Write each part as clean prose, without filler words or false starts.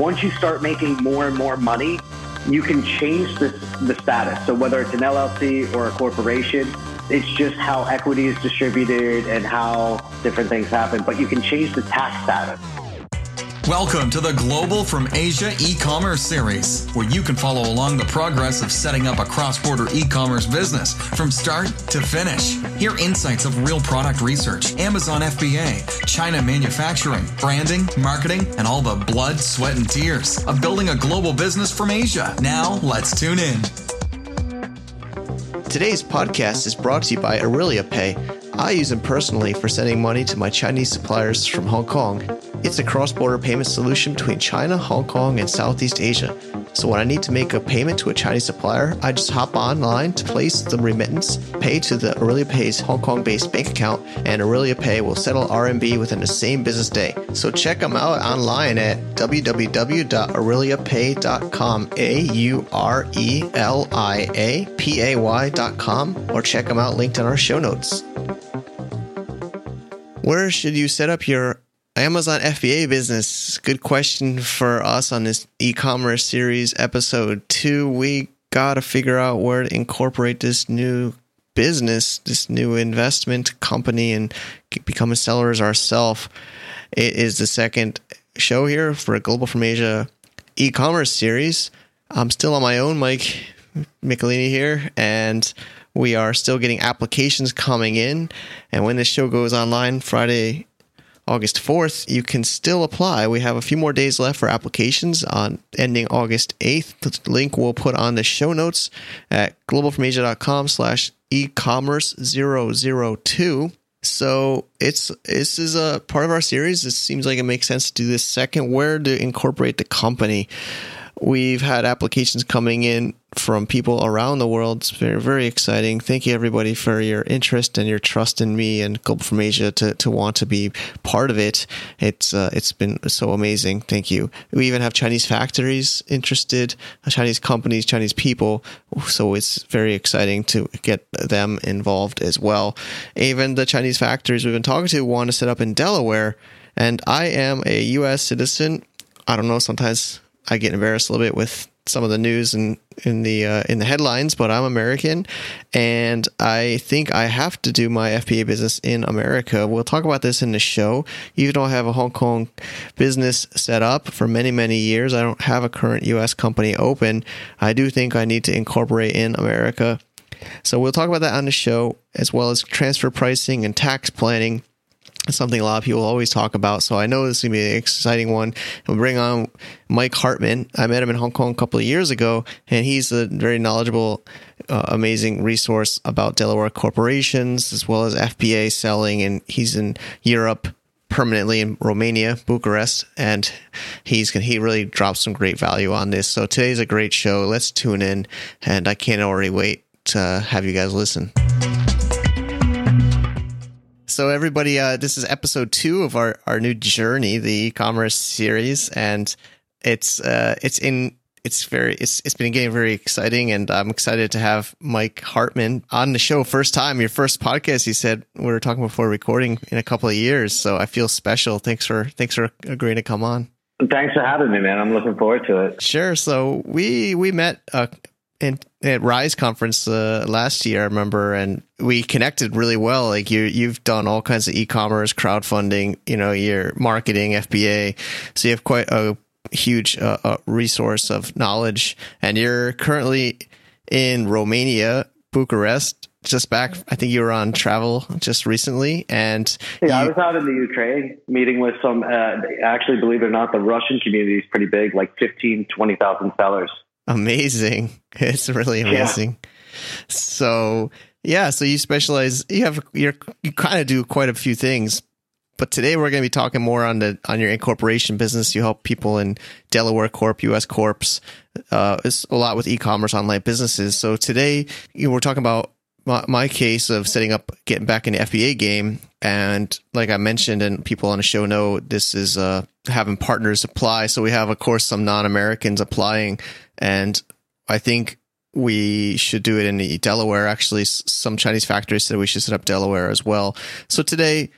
Once you start making more and more money, you can change the status. So whether it's an LLC or a corporation, it's just how equity is distributed and how different things happen, but you can change the tax status. Welcome to the Global From Asia e-commerce series, where you can follow along the progress of setting up a cross-border e-commerce business from start to finish. Hear insights of real product research, Amazon FBA, China manufacturing, branding, marketing, and all the blood, sweat, and tears of building a global business from Asia. Now, let's tune in. Today's podcast is brought to you by AureliaPay. I use them personally for sending money to my Chinese suppliers from Hong Kong. It's a cross-border payment solution between China, Hong Kong, and Southeast Asia. So when I need to make a payment to a Chinese supplier, I just hop online to place the remittance, pay to the AureliaPay's Hong Kong-based bank account, and AureliaPay will settle RMB within the same business day. So check them out online at www.aureliapay.com, AureliaPay.com, or check them out linked in our show notes. Where should you set up your Amazon FBA business? Good question for us on this e-commerce series episode 2. We got to figure out where to incorporate this new business, this new investment company, and become sellers ourselves. It is the second show here for a Global From Asia e-commerce series. I'm still on my own, Mike Michelini here, and we are still getting applications coming in. And when this show goes online Friday, August 4th, you can still apply. We have a few more days left for applications on ending August 8th. The link we'll put on the show notes at globalfromasia.com/e-commerce002. So this is a part of our series. It seems like it makes sense to do this second, where to incorporate the company. We've had applications coming in from people around the world. It's very, very exciting. Thank you, everybody, for your interest and your trust in me and Global From Asia to want to be part of it. It's been so amazing. Thank you. We even have Chinese factories interested, Chinese companies, Chinese people. So it's very exciting to get them involved as well. Even the Chinese factories we've been talking to want to set up in Delaware. And I am a U.S. citizen. I don't know, sometimes I get embarrassed a little bit with some of the news and in the headlines, but I'm American, and I think I have to do my FBA business in America. We'll talk about this in the show. Even though I have a Hong Kong business set up for many, many years, I don't have a current U.S. company open. I do think I need to incorporate in America. So we'll talk about that on the show, as well as transfer pricing and tax planning. It's something a lot of people always talk about, so I know this is going to be an exciting one. We'll bring on Mike Hartman. I met him in Hong Kong a couple of years ago, and he's a very knowledgeable, amazing resource about Delaware corporations, as well as FBA selling, and he's in Europe permanently, in Romania, Bucharest, and he really drops some great value on this. So today's a great show. Let's tune in, and I can't already wait to have you guys listen. So everybody, this is episode 2 of our new journey, the e-commerce series, and it's been getting very exciting, and I'm excited to have Mike Hartman on the show. First time, your first podcast. He said we were talking before recording in a couple of years, so I feel special. Thanks for agreeing to come on. Thanks for having me, man. I'm looking forward to it. Sure. So we met at Rise Conference last year, I remember, and we connected really well. Like you've done all kinds of e-commerce, crowdfunding, your marketing, FBA. So you have quite a huge resource of knowledge, and you're currently in Romania, Bucharest. Just back, I think you were on travel just recently, and I was out in the Ukraine meeting with some. Actually, believe it or not, the Russian community is pretty big, like 20,000 sellers. Amazing. It's really amazing. Yeah. So, so you specialize, you kind of do quite a few things, but today we're going to be talking more on your incorporation business. You help people in Delaware Corp, US Corps, it's a lot with e-commerce online businesses. So today we're talking about my case of setting up, getting back in the FBA game. And like I mentioned, and people on the show know, this is having partners apply. So we have, of course, some non-Americans applying. And I think we should do it in Delaware. Actually, some Chinese factories said we should set up Delaware as well. So today,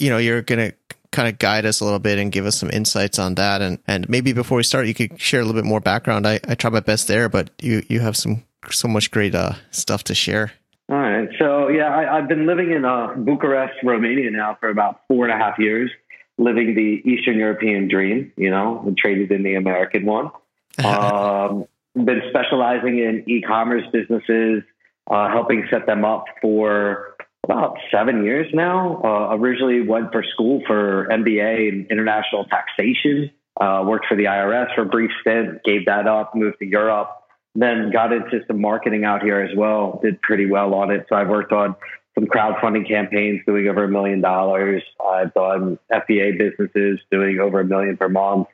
you're going to kind of guide us a little bit and give us some insights on that. And maybe before we start, you could share a little bit more background. I try my best there, but you have so much great stuff to share. All right. So, yeah, I've been living in Bucharest, Romania now for about 4.5 years, living the Eastern European dream, you know, and traded in the American one. Been specializing in e-commerce businesses, helping set them up for about 7 years now. Originally went for school for MBA in international taxation, worked for the IRS for a brief stint, gave that up, moved to Europe, then got into some marketing out here as well, did pretty well on it. So I've worked on some crowdfunding campaigns doing over $1 million. I've done FBA businesses doing over $1 million per month.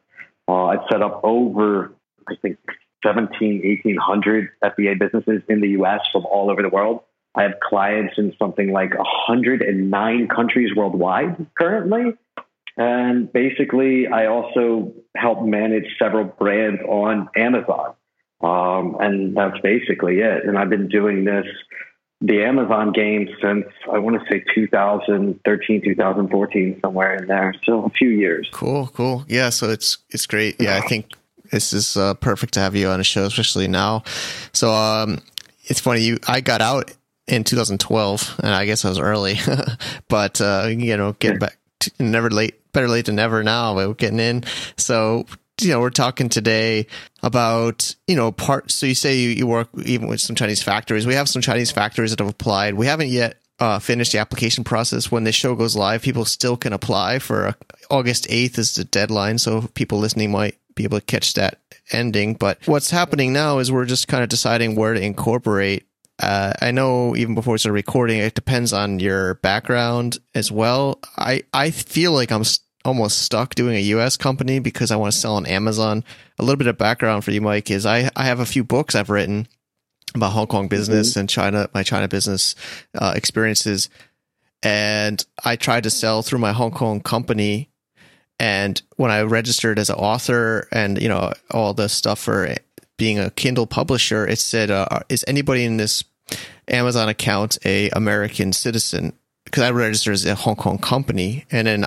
I've set up over, I think, 1,800 FBA businesses in the U.S. from all over the world. I have clients in something like 109 countries worldwide currently. And basically, I also help manage several brands on Amazon. And that's basically it. And I've been doing the Amazon game since, I want to say 2013, 2014, somewhere in there. So a few years. Cool. Yeah, so it's great. Yeah, I think this is perfect to have you on the show, especially now. So it's funny, I got out in 2012, and I guess I was early, but getting back, never late, better late than never now, but we're getting in. So, we're talking today about, so you say you work even with some Chinese factories. We have some Chinese factories that have applied. We haven't yet finished the application process. When this show goes live, people still can apply for August 8th is the deadline. So people listening might be able to catch that ending. But what's happening now is we're just kind of deciding where to incorporate. I know even before we started recording, it depends on your background as well. I feel like I'm almost stuck doing a U.S. company because I want to sell on Amazon. A little bit of background for you, Mike, is I have a few books I've written about Hong Kong business and China, my China business experiences. And I tried to sell through my Hong Kong company. And when I registered as an author and, all the stuff for being a Kindle publisher, it said, is anybody in this Amazon account a American citizen? Because I registered as a Hong Kong company. And then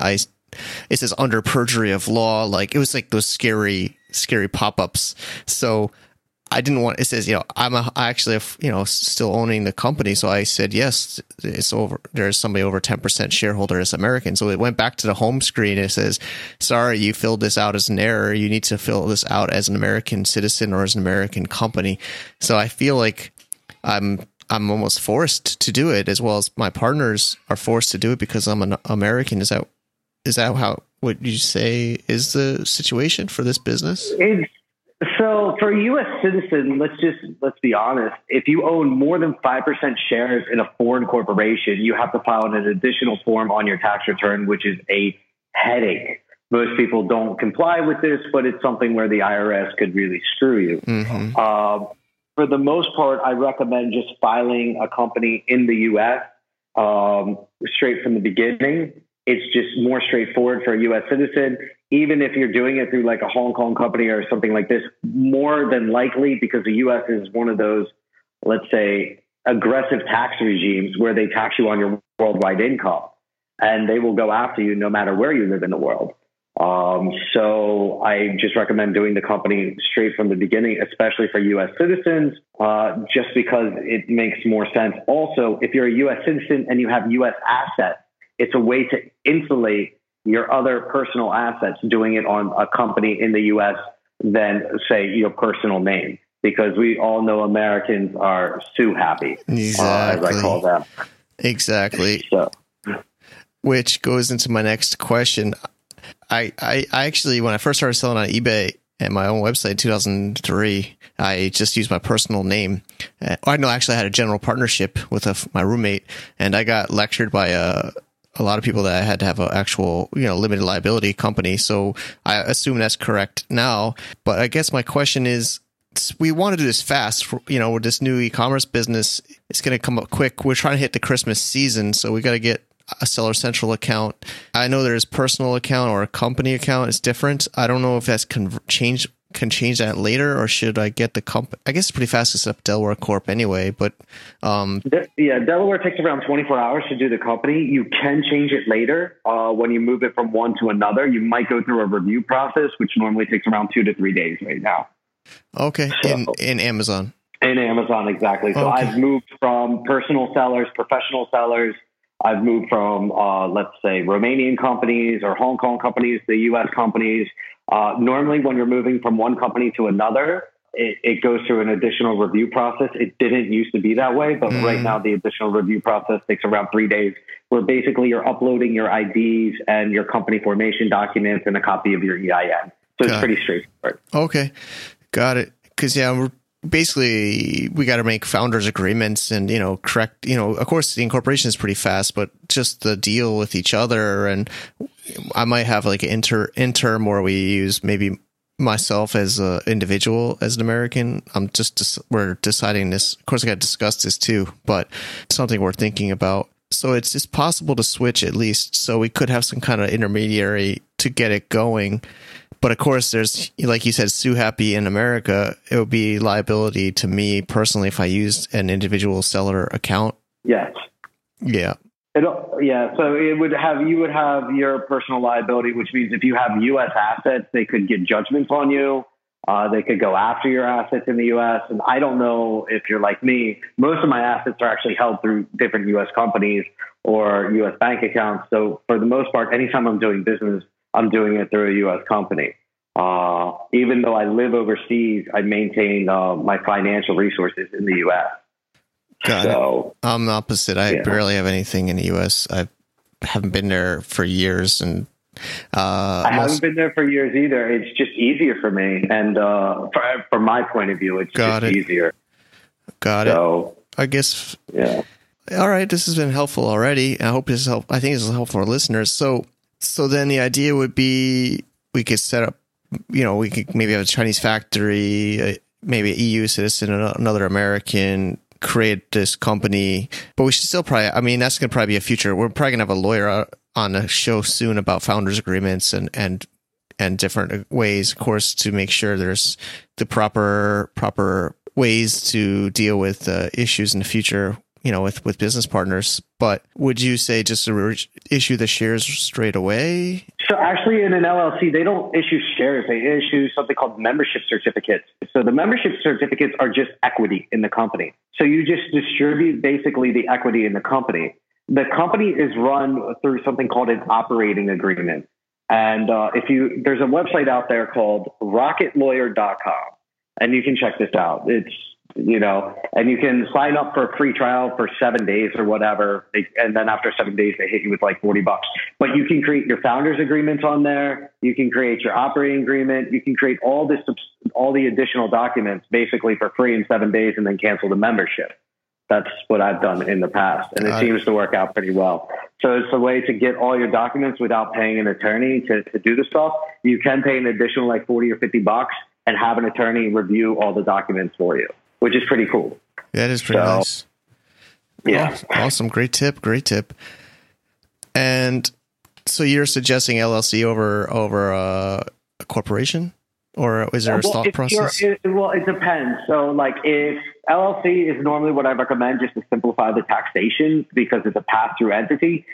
it says under perjury of law, like it was like those scary pop-ups. So I didn't want, it says, I actually, still owning the company. So I said, yes, it's over. There's somebody over 10% shareholder as American. So it went back to the home screen. And it says, sorry, you filled this out as an error. You need to fill this out as an American citizen or as an American company. So I feel like I'm almost forced to do it, as well as my partners are forced to do it because I'm an American. Is that how, what you say is the situation for this business? So for a U.S. citizen, let's be honest. If you own more than 5% shares in a foreign corporation, you have to file an additional form on your tax return, which is a headache. Most people don't comply with this, but it's something where the IRS could really screw you. Mm-hmm. For the most part, I recommend just filing a company in the U.S. Straight from the beginning. It's just more straightforward for a U.S. citizen. Even if you're doing it through like a Hong Kong company or something like this, more than likely, because the U.S. is one of those, let's say, aggressive tax regimes where they tax you on your worldwide income, and they will go after you no matter where you live in the world. So I just recommend doing the company straight from the beginning, especially for U.S. citizens, just because it makes more sense. Also, if you're a U.S. citizen and you have U.S. assets, it's a way to insulate your other personal assets doing it on a company in the U.S. than, say, your personal name, because we all know Americans are sue happy, exactly. As I call them. Exactly. So. Which goes into my next question. I actually, when I first started selling on eBay and my own website in 2003, I just used my personal name. I had a general partnership with my roommate, and I got lectured by a lot of people that I had to have an actual, limited liability company. So I assume that's correct now. But I guess my question is, we want to do this fast. With this new e-commerce business, it's going to come up quick. We're trying to hit the Christmas season, so we got to get a Seller Central account. I know there's personal account or a company account. It's different. I don't know if that's changed can change that later, or should I get the company? I guess it's pretty fast to set up Delaware Corp anyway, but... Delaware takes around 24 hours to do the company. You can change it later when you move it from one to another. You might go through a review process, which normally takes around 2 to 3 days right now. Okay, so, in Amazon. In Amazon, exactly. So okay. I've moved from personal sellers, professional sellers. I've moved from, let's say, Romanian companies or Hong Kong companies, the U.S. companies. Normally, when you're moving from one company to another, it goes through an additional review process. It didn't used to be that way, but right now the additional review process takes around 3 days, where basically you're uploading your IDs and your company formation documents and a copy of your EIN. So it's pretty straightforward. Okay, got it. Because basically we got to make founders agreements and, correct, of course the incorporation is pretty fast, but just the deal with each other. And I might have like an interim where we use maybe myself as a individual, as an American. I'm just, we're deciding this. Of course I got to discuss this too, but it's something we're thinking about. So it's possible to switch at least. So we could have some kind of intermediary to get it going. But of course, there's, like you said, sue happy in America. It would be liability to me personally if I used an individual seller account. Yes. Yeah. So you would have your personal liability, which means if you have U.S. assets, they could get judgments on you. They could go after your assets in the U.S. And I don't know if you're like me. Most of my assets are actually held through different U.S. companies or U.S. bank accounts. So for the most part, anytime I'm doing business, I'm doing it through a U.S. company. Even though I live overseas, I maintain my financial resources in the U.S. Got it. I'm the opposite. I barely have anything in the U.S. I haven't been there for years. And I haven't been there for years either. It's just easier for me. And from my point of view, it's just easier. I guess. Yeah. All right. This has been helpful already. I hope this helped. I think this is helpful for our listeners. So then the idea would be we could set up, we could maybe have a Chinese factory, maybe an EU citizen, another American, create this company. But we should still probably, that's going to probably be a future. We're probably going to have a lawyer on the show soon about founders agreements and different ways, of course, to make sure there's the proper ways to deal with issues in the future. With business partners. But would you say just to issue the shares straight away? So actually in an LLC, they don't issue shares. They issue something called membership certificates. So the membership certificates are just equity in the company. So you just distribute basically the equity in the company. The company is run through something called an operating agreement. And there's a website out there called Rocketlawyer.com, and you can check this out. It's, and you can sign up for a free trial for 7 days or whatever. And then after 7 days, they hit you with like $40. But you can create your founders agreements on there. You can create your operating agreement. You can create all the additional documents basically for free in 7 days and then cancel the membership. That's what I've done in the past. And it seems to work out pretty well. So it's a way to get all your documents without paying an attorney to do the stuff. You can pay an additional like $40 or $50 and have an attorney review all the documents for you, which is pretty cool. That is pretty nice. Yeah. Awesome. Great tip. And so you're suggesting LLC over a corporation, or is there a thought process? It depends. So like if LLC is normally what I recommend just to simplify the taxation because it's a pass-through entity.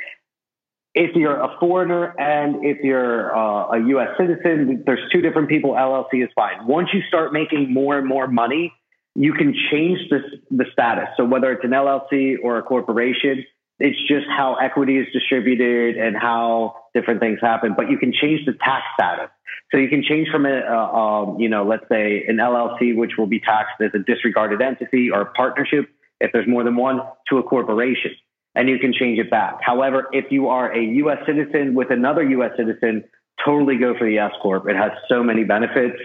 If you're a foreigner and if you're a U.S. citizen, there's two different people. LLC is fine. Once you start making more and more money, you can change the status. So whether it's an LLC or a corporation, it's just how equity is distributed and how different things happen. But you can change the tax status. So you can change from let's say an LLC, which will be taxed as a disregarded entity or a partnership, if there's more than one, to a corporation. And you can change it back. However, if you are a U.S. citizen with another U.S. citizen, totally go for the S-Corp. It has so many benefits.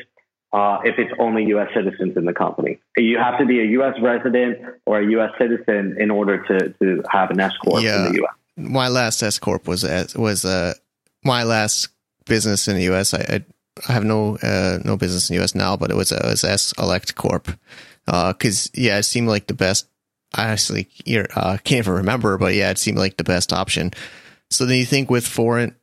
If it's only U.S. citizens in the company, you have to be a U.S. resident or a U.S. citizen in order to have an S corp in the U.S. My last S corp was my last business in the U.S. I have no business in the U.S. now, but it was S Elect Corp. Because it seemed like the best. I actually can't even remember, but it seemed like the best option. So then you think with foreign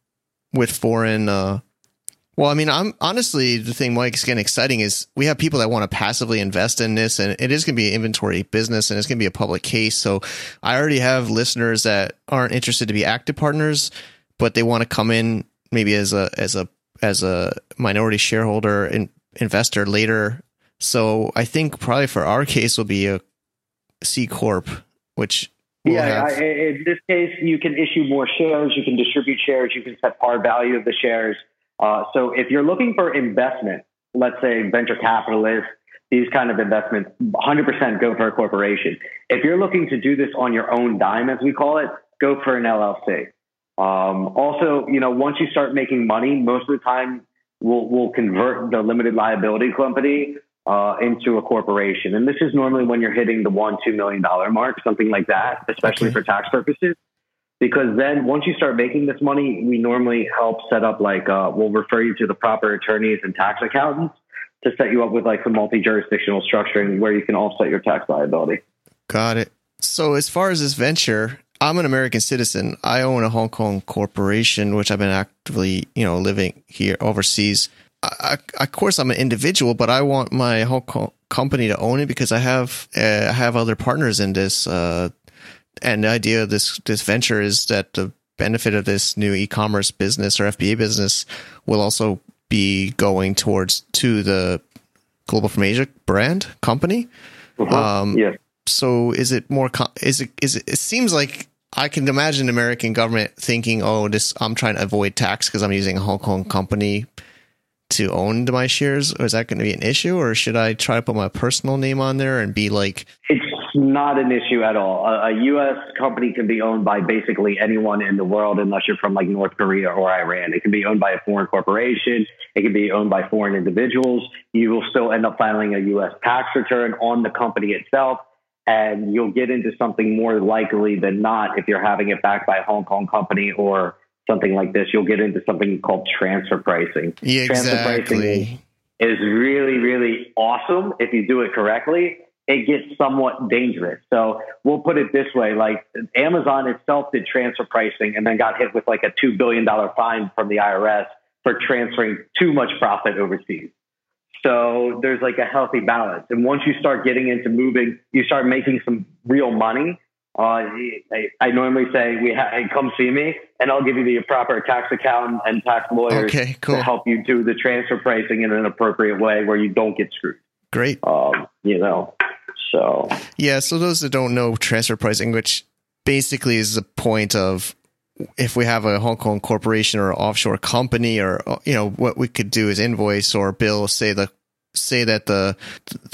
Well, I mean, I'm honestly, the thing, Mike, is getting exciting is we have people that want to passively invest in this, and it is going to be an inventory business, and it's going to be a public case. So I already have listeners that aren't interested to be active partners, but they want to come in maybe as a minority shareholder and investor later. So I think probably for our case will be a C Corp, which. Yeah, in this case, you can issue more shares, you can distribute shares, you can set par value of the shares. So if you're looking for investment, let's say venture capitalists, these kind of investments, 100% go for a corporation. If you're looking to do this on your own dime, as we call it, go for an LLC. Also, you know, once you start making money, most of the time we'll convert the limited liability company into a corporation. And this is normally when you're hitting the $1-2 million mark, something like that, especially for tax purposes. Because then once you start making this money, we normally help set up like, we'll refer you to the proper attorneys and tax accountants to set you up with like some multi-jurisdictional structuring where you can offset your tax liability. Got it. So as far as this venture, I'm an American citizen. I own a Hong Kong corporation, which I've been actively, you know, living here overseas. Of course, I'm an individual, but I want my whole company to own it because I have other partners in this. And the idea of this venture is that the benefit of this new e-commerce business or FBA business will also be going to the Global From Asia brand company. Yeah. So is it more? It seems like. I can imagine the American government thinking, "Oh, this I'm trying to avoid tax because I'm using a Hong Kong company." To own my shares, or is that going to be an issue, or should I try to put my personal name on there and be like? It's not an issue at all. A U.S. company can be owned by basically anyone in the world, unless you're from like North Korea or Iran. It can be owned by a foreign corporation. It can be owned by foreign individuals. You will still end up filing a U.S. tax return on the company itself, and you'll get into something more likely than not if you're having it backed by a Hong Kong company or. Something like this, you'll get into something called transfer pricing. Yeah, exactly. Transfer pricing is really, really awesome. If you do it correctly, it gets somewhat dangerous. So we'll put it this way, like Amazon itself did transfer pricing and then got hit with like a $2 billion fine from the IRS for transferring too much profit overseas. So there's like a healthy balance. And once you start getting into moving, you start making some real money. I normally say, hey, come see me, and I'll give you the proper tax accountant and tax lawyers to help you do the transfer pricing in an appropriate way where you don't get screwed. Great. You know, so. Yeah, so those that don't know transfer pricing, which basically is the point of if we have a Hong Kong corporation or an offshore company or, you know, what we could do is invoice or bill, say that the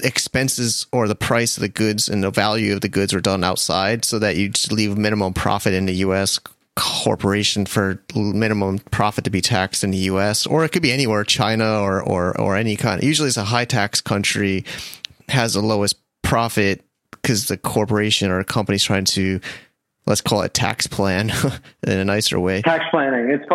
expenses or the price of the goods and the value of the goods are done outside so that you just leave minimum profit in the U.S. corporation for minimum profit to be taxed in the U.S. Or it could be anywhere, China or any kind. Usually it's a high tax country, has the lowest profit because the corporation or company's trying to, let's call it tax plan in a nicer way. Tax planning. It's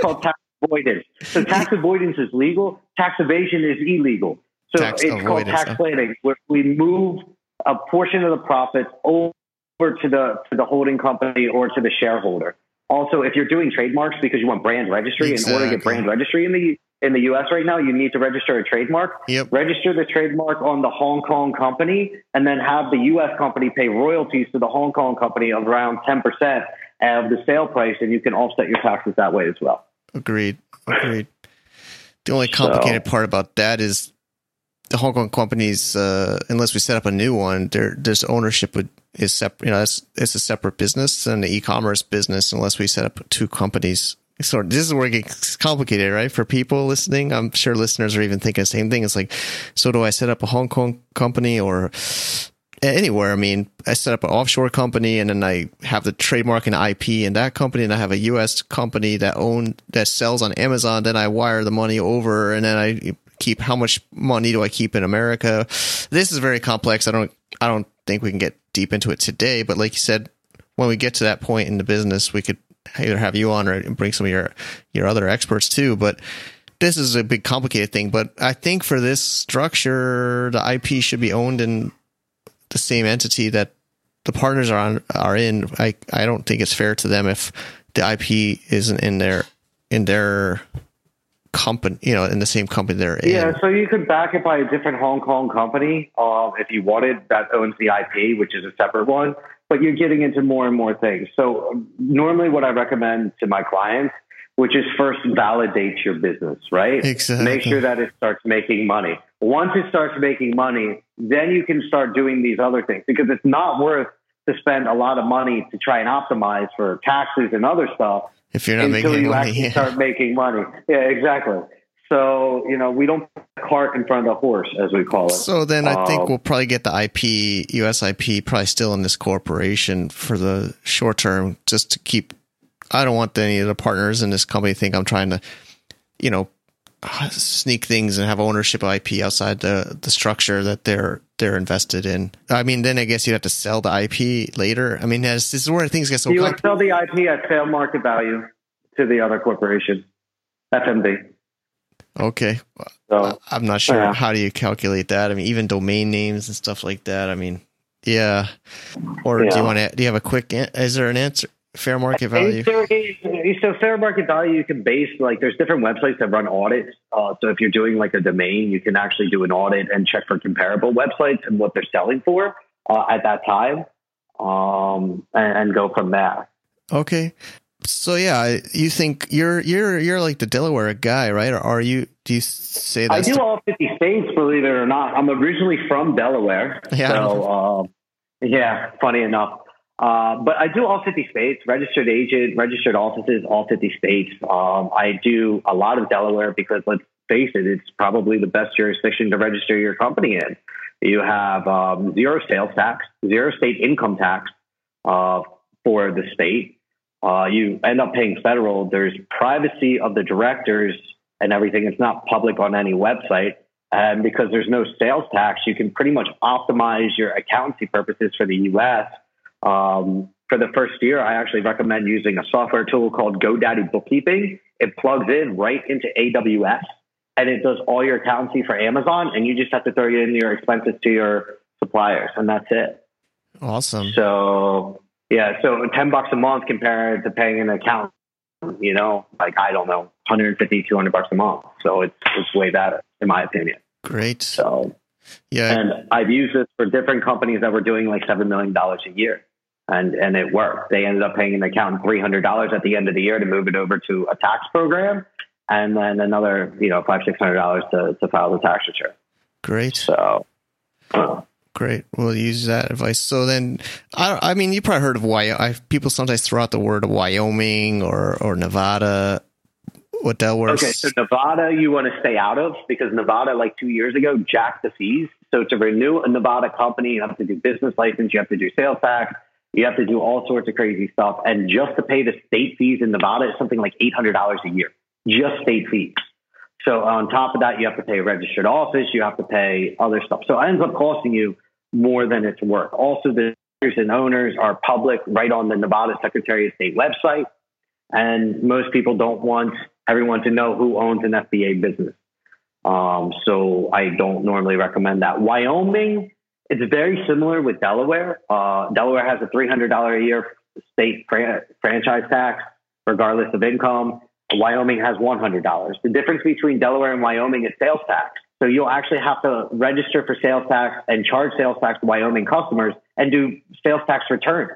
called tax avoidance. So tax avoidance is legal. Tax evasion is illegal. So it's called tax planning, where we move a portion of the profit over to the holding company or to the shareholder. Also, if you're doing trademarks because you want brand registry, in order to get brand registry in the U.S. right now, you need to register a trademark. Yep. Register the trademark on the Hong Kong company, and then have the U.S. company pay royalties to the Hong Kong company of around 10% of the sale price, and you can offset your taxes that way as well. Agreed. The only complicated part about that is the Hong Kong companies, unless we set up a new one, there's ownership is separate. You know, it's a separate business than the e-commerce business unless we set up two companies. So this is where it gets complicated, right? For people listening, I'm sure listeners are even thinking the same thing. It's like, so do I set up a Hong Kong company or anywhere? I mean, I set up an offshore company and then I have the trademark and IP in that company, and I have a U.S. company that sells on Amazon. Then I wire the money over, and then I keep how much money do I keep in America? This is very complex. I don't think we can get deep into it today. But like you said, when we get to that point in the business, we could either have you on or bring some of your other experts too. But this is a big complicated thing. But I think for this structure, the IP should be owned in the same entity that the partners are in. I don't think it's fair to them if the IP isn't in their company, you know, in the same company they're in. Yeah, so you could back it by a different Hong Kong company if you wanted that owns the IP, which is a separate one. But you're getting into more and more things. So normally, what I recommend to my clients, which is first validate your business, right? Exactly. Make sure that it starts making money. Once it starts making money, then you can start doing these other things, because it's not worth to spend a lot of money to try and optimize for taxes and other stuff if you're not making money. Actually start making money. Yeah, exactly. So, you know, we don't put the cart in front of the horse, as we call it. So then I think we'll probably get the IP, US IP, probably still in this corporation for the short term, just to keep. I don't want any of the partners in this company to think I'm trying to, you know, sneak things and have ownership of IP outside the structure that they're invested in. I mean, then I guess you'd have to sell the IP later. I mean, this is where things get so complicated. You would sell the IP at fair market value to the other corporation, FMV. Okay. So, I'm not sure how do you calculate that. I mean, even domain names and stuff like that. I mean, yeah. Or do you want to? Do you have a quick? Is there an answer? Fair market value. So fair market value, you can base, like, there's different websites that run audits. So if you're doing like a domain, you can actually do an audit and check for comparable websites and what they're selling for at that time, and go from there. Okay. So yeah, you think you're like the Delaware guy, right? Or are you? Do you say that? I do all 50 states, believe it or not. I'm originally from Delaware. Yeah. So yeah, funny enough. But I do all 50 states, registered agent, registered offices, all 50 states. I do a lot of Delaware because, let's face it, it's probably the best jurisdiction to register your company in. You have zero sales tax, zero state income tax for the state. You end up paying federal. There's privacy of the directors and everything. It's not public on any website. And because there's no sales tax, you can pretty much optimize your accountancy purposes for the U.S., for the first year, I actually recommend using a software tool called GoDaddy Bookkeeping. It plugs in right into AWS, and it does all your accountancy for Amazon, and you just have to throw in your expenses to your suppliers, and that's it. Awesome. So, yeah, so $10 a month compared to paying an accountant, you know, like, I don't know, $150-$200 a month. So it's way better, in my opinion. Great. So, yeah. And I've used this for different companies that were doing like $7 million a year. And it worked. They ended up paying an accountant $300 at the end of the year to move it over to a tax program, and then another, you know, $500-$600 to file the tax return. Great. So, great. We'll use that advice. So then, I mean, you probably heard of Wyoming. People sometimes throw out the word Wyoming or Nevada. What Delaware? Okay, so Nevada, you want to stay out of, because Nevada, like 2 years ago, jacked the fees. So to renew a Nevada company, you have to do business license, you have to do sales tax. You have to do all sorts of crazy stuff. And just to pay the state fees in Nevada is something like $800 a year, just state fees. So on top of that, you have to pay a registered office. You have to pay other stuff. So it ends up costing you more than it's worth. Also, the directors and owners are public right on the Nevada Secretary of State website. And most people don't want everyone to know who owns an FBA business. So I don't normally recommend that. Wyoming, it's very similar with Delaware. Delaware has a $300 a year state franchise tax, regardless of income. Wyoming has $100. The difference between Delaware and Wyoming is sales tax. So you'll actually have to register for sales tax and charge sales tax to Wyoming customers and do sales tax returns,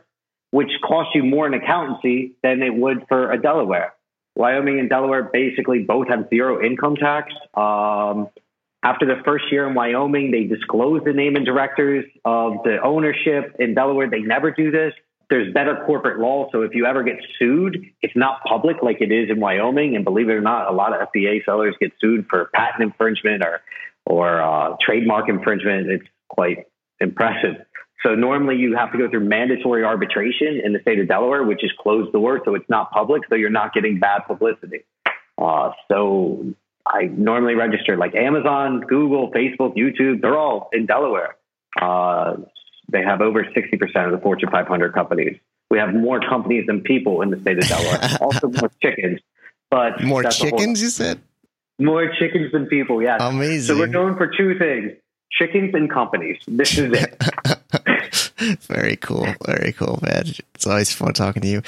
which costs you more in accountancy than it would for a Delaware. Wyoming and Delaware basically both have zero income tax. After the first year in Wyoming, they disclose the name and directors of the ownership. In Delaware, they never do this. There's better corporate law. So if you ever get sued, it's not public like it is in Wyoming. And believe it or not, a lot of FBA sellers get sued for patent infringement or trademark infringement. It's quite impressive. So normally you have to go through mandatory arbitration in the state of Delaware, which is closed door. So it's not public. So you're not getting bad publicity. So I normally register like Amazon, Google, Facebook, YouTube. They're all in Delaware. They have over 60% of the Fortune 500 companies. We have more companies than people in the state of Delaware. Also more chickens. But more chickens, you said? More chickens than people, yes. Amazing. So we're known for two things, chickens and companies. This is it. Very cool. Very cool, man. It's always fun talking to you.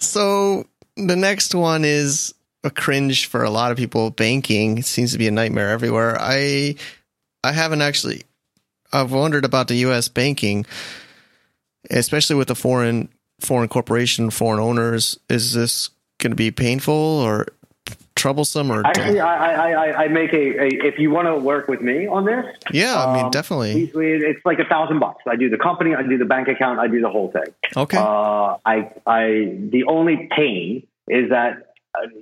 So the next one is... a cringe for a lot of people. Banking, it seems to be a nightmare everywhere. I haven't actually. I've wondered about the U.S. banking, especially with the foreign corporation, foreign owners. Is this going to be painful or troublesome? Or actually, I make a if you want to work with me on this, yeah, I mean definitely. It's like $1,000. I do the company, I do the bank account, I do the whole thing. Okay. I the only pain is that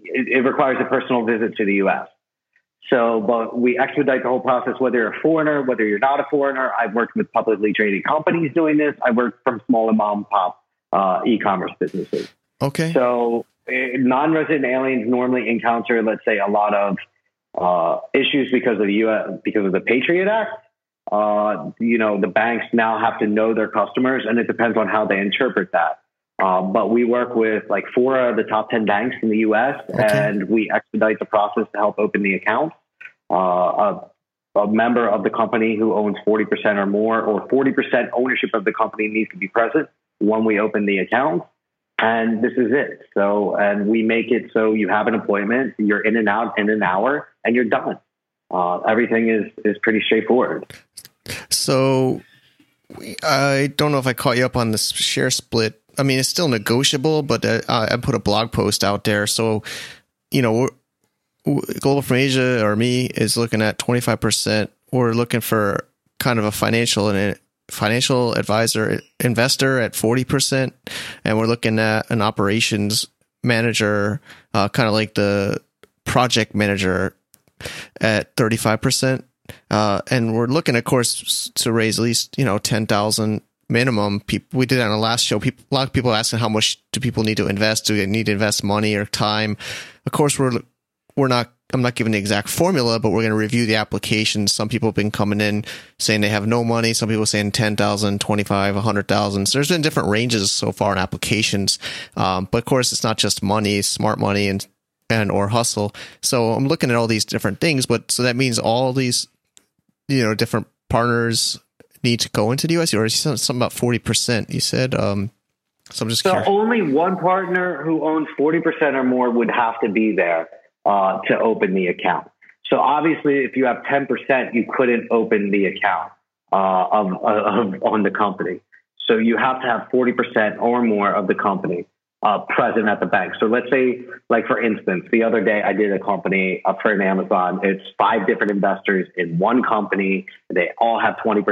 it requires a personal visit to the U.S. So, but we expedite the whole process, whether you're a foreigner, whether you're not a foreigner. I've worked with publicly traded companies doing this. I worked from smaller mom-and-pop e-commerce businesses. Okay. So non-resident aliens normally encounter, let's say, a lot of issues because of the U.S., because of the Patriot Act. You know, the banks now have to know their customers, and it depends on how they interpret that. But we work with like 4 of the top 10 banks in the U.S., okay, and we expedite the process to help open the account. A member of the company who owns 40% or more, or 40% ownership of the company, needs to be present when we open the account. And this is it. So, and we make it so you have an appointment, you're in and out in an hour, and you're done. Everything is pretty straightforward. So I don't know if I caught you up on the share split. I mean, it's still negotiable, but I put a blog post out there. So, you know, Global From Asia, or me, is looking at 25%. We're looking for kind of a financial advisor investor at 40%. And we're looking at an operations manager, kind of like the project manager, at 35%. And we're looking, of course, to raise at least, you know, 10,000 minimum. People, we did on the last show, a lot of people asking how much do people need to invest? Do they need to invest money or time? Of course, I'm not giving the exact formula, but we're going to review the applications. Some people have been coming in saying they have no money. Some people saying 10,000, 25, 100,000. So there's been different ranges so far in applications. But of course, it's not just money, it's smart money and or hustle. So I'm looking at all these different things, but so that means all these, you know, different partners need to go into the U.S., or something about 40%, you said. So I'm just curious. Only one partner who owns 40% or more would have to be there to open the account. So obviously, if you have 10%, you couldn't open the account on the company. So you have to have 40% or more of the company present at the bank. So let's say, like for instance, the other day I did a company for an Amazon. It's 5 different investors in one company. They all have 20%.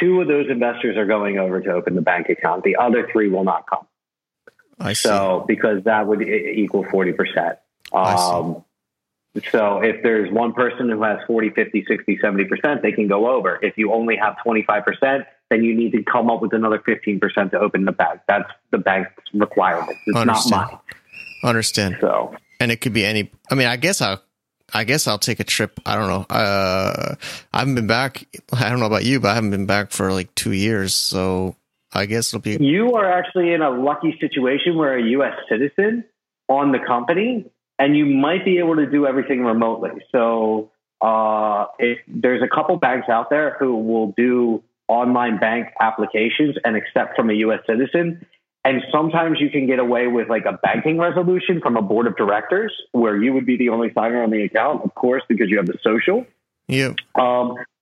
2 of those investors are going over to open the bank account. The other 3 will not come. I see. So because that would equal 40%. So if there's one person who has 40, 50, 60, 70%, they can go over. If you only have 25%, then you need to come up with another 15% to open the bank. That's the bank's requirement. It's not mine. Understand. So, and it could be any, I mean, I guess I'll take a trip. I don't know. I haven't been back. I don't know about you, but I haven't been back for like 2 years. So I guess it'll be. You are actually in a lucky situation where a U.S. citizen on the company, and you might be able to do everything remotely. So there's a couple banks out there who will do online bank applications and accept from a U.S. citizen. And sometimes you can get away with like a banking resolution from a board of directors where you would be the only signer on the account, of course, because you have the social. Yeah.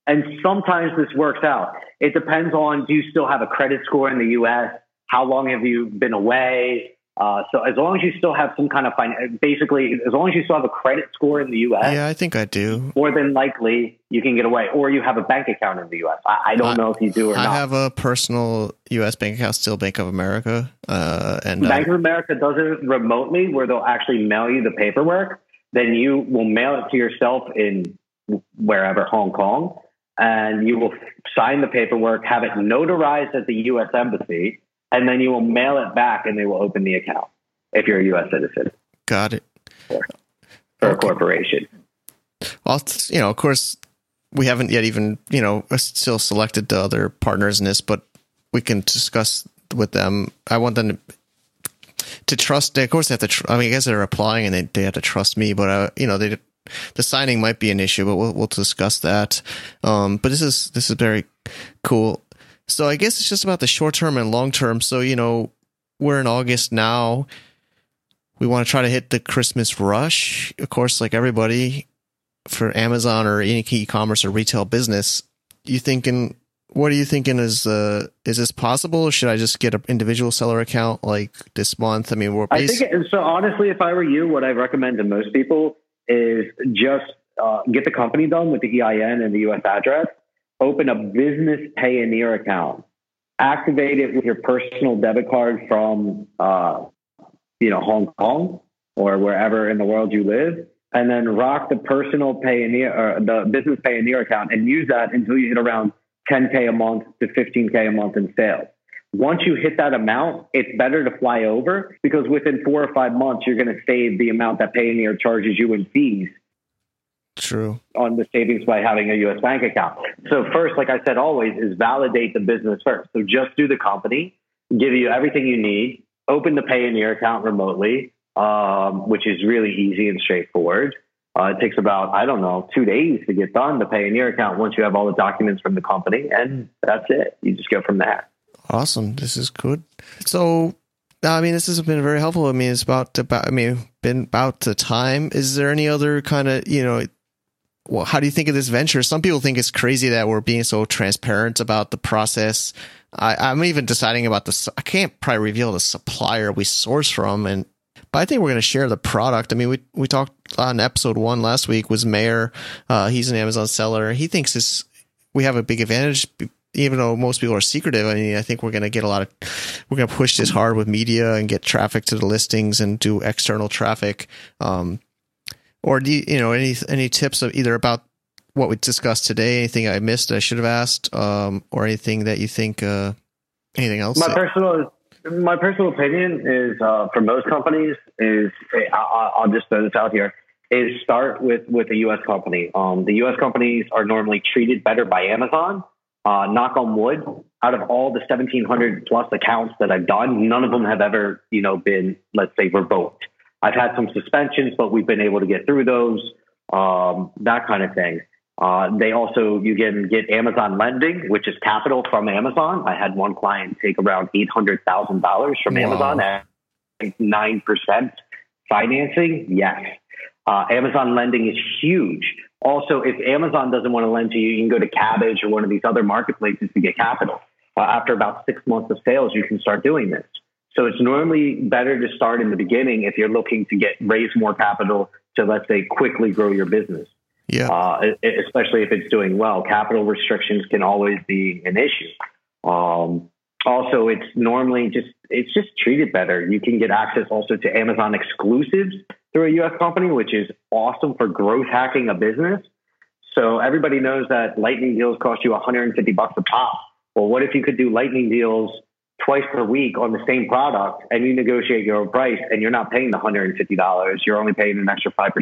And sometimes this works out. It depends on, do you still have a credit score in the U.S.? How long have you been away? So as long as you still have some kind of basically, as long as you still have a credit score in the U.S., yeah, I think I do. More than likely, you can get away, or you have a bank account in the U.S. I don't know if you do or not. I have a personal U.S. bank account, still Bank of America, and Bank of America does it remotely, where they'll actually mail you the paperwork. Then you will mail it to yourself in wherever, Hong Kong, and you will sign the paperwork, have it notarized at the U.S. embassy. And then you will mail it back and they will open the account if you're a U.S. citizen. Got it. Or a corporation. Well, you know, of course, we haven't yet even, you know, still selected the other partners in this, but we can discuss with them. I want them to trust. Of course, they have to. I mean, I guess they're applying and they have to trust me, but, you know, the signing might be an issue, but we'll discuss that. But this is very cool. So I guess it's just about the short term and long term. So, you know, we're in August now. We want to try to hit the Christmas rush, of course, like everybody, for Amazon or any e-commerce or retail business. You thinking, what are you thinking? Is this possible? Should I just get an individual seller account like this month? I mean, we're basically. So honestly, if I were you, what I recommend to most people is just get the company done with the EIN and the U.S. address, open a business Payoneer account, activate it with your personal debit card from, Hong Kong or wherever in the world you live, and then rock the personal Payoneer or the business Payoneer account and use that until you hit around 10K a month to 15K a month in sales. Once you hit that amount, it's better to fly over because within 4 or 5 months, you're going to save the amount that Payoneer charges you in fees. True. On the savings by having a U.S. bank account. So first, like I said, always is validate the business first. So just do the company, give you everything you need, open the Payoneer account remotely, which is really easy and straightforward. It takes about, 2 days to get done the Payoneer account once you have all the documents from the company, and that's it. You just go from there. Awesome. This is good. So, this has been very helpful. I mean, it's about the time. Is there any other kind of, how do you think of this venture? Some people think it's crazy that we're being so transparent about the process. I'm even deciding about this. I can't probably reveal the supplier we source from, but I think we're going to share the product. I mean, we talked on episode 1 last week was Mayer. He's an Amazon seller. He thinks we have a big advantage, even though most people are secretive. I mean, I think we're going to we're going to push this hard with media and get traffic to the listings and do external traffic. Or do any tips of either about what we discussed today? Anything I missed I should have asked, or anything that you think? Anything else? My personal opinion is for most companies is I'll just throw this out here is start with a U.S. company. The U.S. companies are normally treated better by Amazon. Knock on wood. Out of all the 1,700 plus accounts that I've done, none of them have ever been, let's say, revoked. I've had some suspensions, but we've been able to get through those, that kind of thing. They also, you can get Amazon Lending, which is capital from Amazon. I had one client take around $800,000 from Amazon at 9% financing. Yes. Amazon Lending is huge. Also, if Amazon doesn't want to lend to you, you can go to Kabbage or one of these other marketplaces to get capital. After about 6 months of sales, you can start doing this. So it's normally better to start in the beginning if you're looking to raise more capital to, let's say, quickly grow your business. Yeah. Especially if it's doing well. Capital restrictions can always be an issue. Also, it's just treated better. You can get access also to Amazon exclusives through a U.S. company, which is awesome for growth hacking a business. So everybody knows that lightning deals cost you $150 a pop. Well, what if you could do lightning deals twice per week on the same product and you negotiate your own price and you're not paying the $150, you're only paying an extra 5%.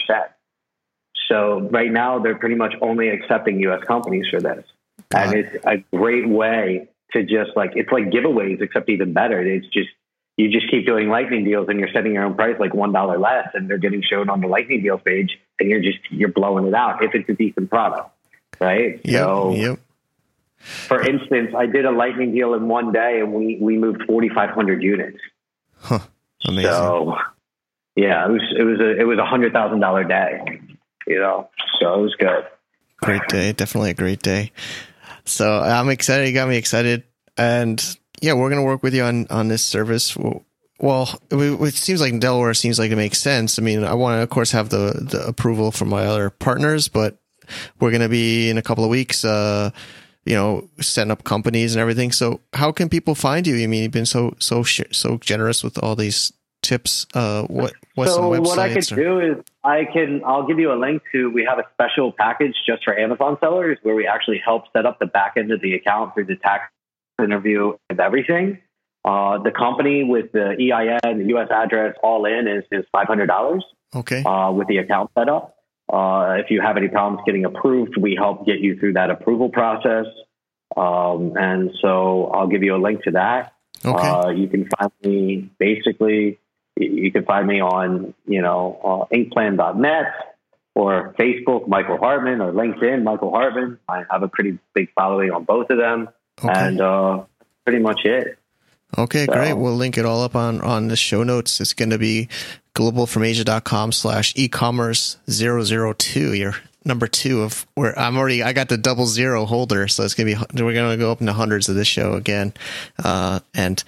So right now they're pretty much only accepting U.S. companies for this. God. And it's a great way to it's like giveaways, except even better. It's just, you just keep doing lightning deals and you're setting your own price like $1 less and they're getting shown on the lightning deals page and you're blowing it out if it's a decent product. Right. Yep, so. Yep. For instance, I did a lightning deal in one day and we moved 4,500 units. Huh. Amazing. So yeah, it was $100,000 day, so it was good. Great day. Definitely a great day. So I'm excited. You got me excited. And yeah, we're going to work with you on this service. Well, it seems like in Delaware, it seems like it makes sense. I mean, I want to, of course, have the approval from my other partners, but we're going to be in a couple of weeks, setting up companies and everything. So how can people find you? I mean, you've been so generous with all these tips. What's on the website? So what I could do is I'll give you a link to, we have a special package just for Amazon sellers where we actually help set up the back end of the account through the tax interview and everything. The company with the EIN, the U.S. address, all in is $500. Okay. With the account set up. If you have any problems getting approved, we help get you through that approval process. And so I'll give you a link to that. Okay. You can find me on, inkplan.net or Facebook, Michael Hartman, or LinkedIn, Michael Hartman. I have a pretty big following on both of them. Okay. And pretty much it. Okay, great. We'll link it all up on the show notes. It's going to be globalfromasia.com/e-commerce002. You're number 2 of where I'm already. I got the 00 holder, so it's going to be. We're going to go up into hundreds of this show again. And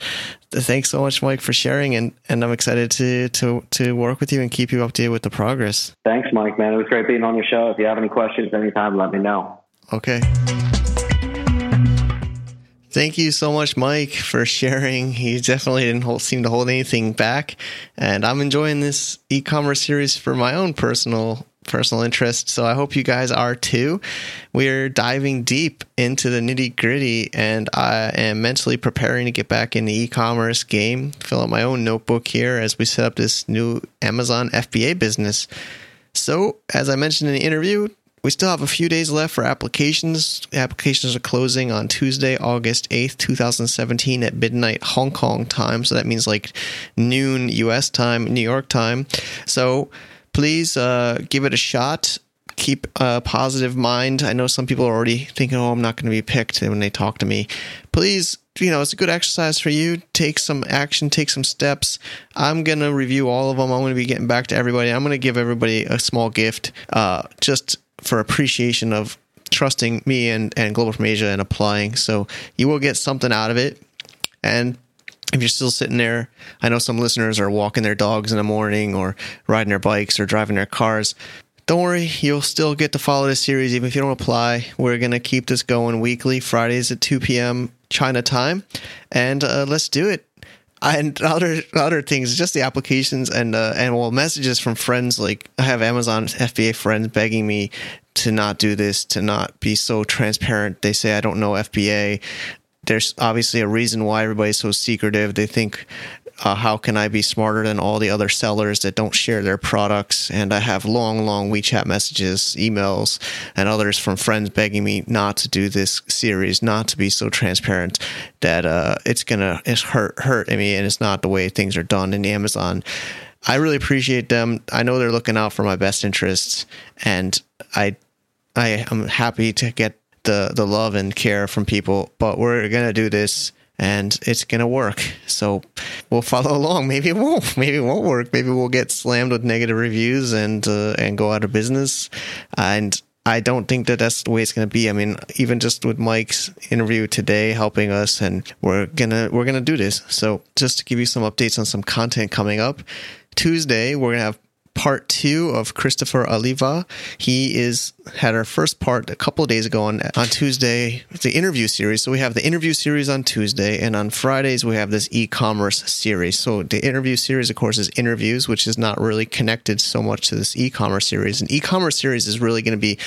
thanks so much, Mike, for sharing. And I'm excited to work with you and keep you updated with the progress. Thanks, Mike. Man, it was great being on your show. If you have any questions anytime, let me know. Okay. Thank you so much, Mike, for sharing. He definitely didn't seem to hold anything back. And I'm enjoying this e-commerce series for my own personal interest. So I hope you guys are too. We're diving deep into the nitty-gritty, and I am mentally preparing to get back in the e-commerce game, fill out my own notebook here as we set up this new Amazon FBA business. So as I mentioned in the interview, we still have a few days left for applications. Applications are closing on Tuesday, August 8th, 2017 at midnight Hong Kong time. So that means like noon US time, New York time. So please give it a shot. Keep a positive mind. I know some people are already thinking, oh, I'm not going to be picked when they talk to me. Please, you know, it's a good exercise for you. Take some action, take some steps. I'm going to review all of them. I'm going to be getting back to everybody. I'm going to give everybody a small gift just for appreciation of trusting me and Global From Asia and applying. So you will get something out of it. And if you're still sitting there, I know some listeners are walking their dogs in the morning or riding their bikes or driving their cars. Don't worry, you'll still get to follow this series even if you don't apply. We're going to keep this going weekly, Fridays at 2 p.m. China time. And let's do it. And other things, just the applications and messages from friends. Like I have Amazon FBA friends begging me to not do this, to not be so transparent. They say, I don't know FBA. There's obviously a reason why everybody's so secretive. They think, how can I be smarter than all the other sellers that don't share their products? And I have long WeChat messages, emails, and others from friends begging me not to do this series, not to be so transparent, that it's hurt me, and it's not the way things are done in Amazon. I really appreciate them. I know they're looking out for my best interests, and I am happy to get the love and care from people. But we're gonna do this. And it's going to work. So we'll follow along. Maybe it won't. Maybe it won't work. Maybe we'll get slammed with negative reviews and go out of business. And I don't think that that's the way it's going to be. I mean, even just with Mike's interview today helping us, and we're going to do this. So just to give you some updates on some content coming up, Tuesday, we're going to have Part 2 of Christopher Aliva. He had our first part a couple of days ago on Tuesday. It's the interview series. So we have the interview series on Tuesday, and on Fridays we have this e-commerce series. So the interview series, of course, is interviews, which is not really connected so much to this e-commerce series. And e-commerce series is really going to be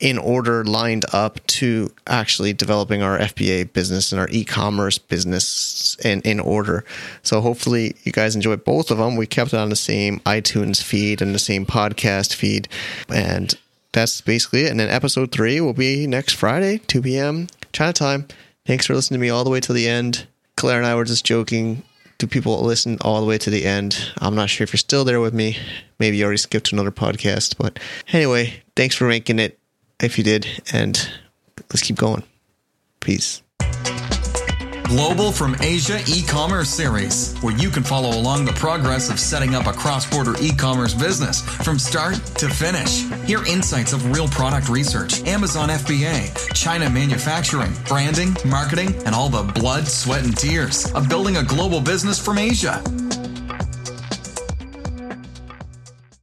in order, lined up to actually developing our FBA business and our e-commerce business in order. So hopefully you guys enjoy both of them. We kept it on the same iTunes feed and the same podcast feed, and that's basically it. And then episode 3 will be next Friday, 2 p.m. China time. Thanks for listening to me all the way to the end. Claire and I were just joking. Do people listen all the way to the end? I'm not sure if you're still there with me. Maybe you already skipped to another podcast, but anyway, thanks for making it if you did, and let's keep going. Peace. Global From Asia e-commerce series, where you can follow along the progress of setting up a cross-border e-commerce business from start to finish. Hear insights of real product research, Amazon FBA, China manufacturing, branding, marketing, and all the blood, sweat, and tears of building a global business from Asia.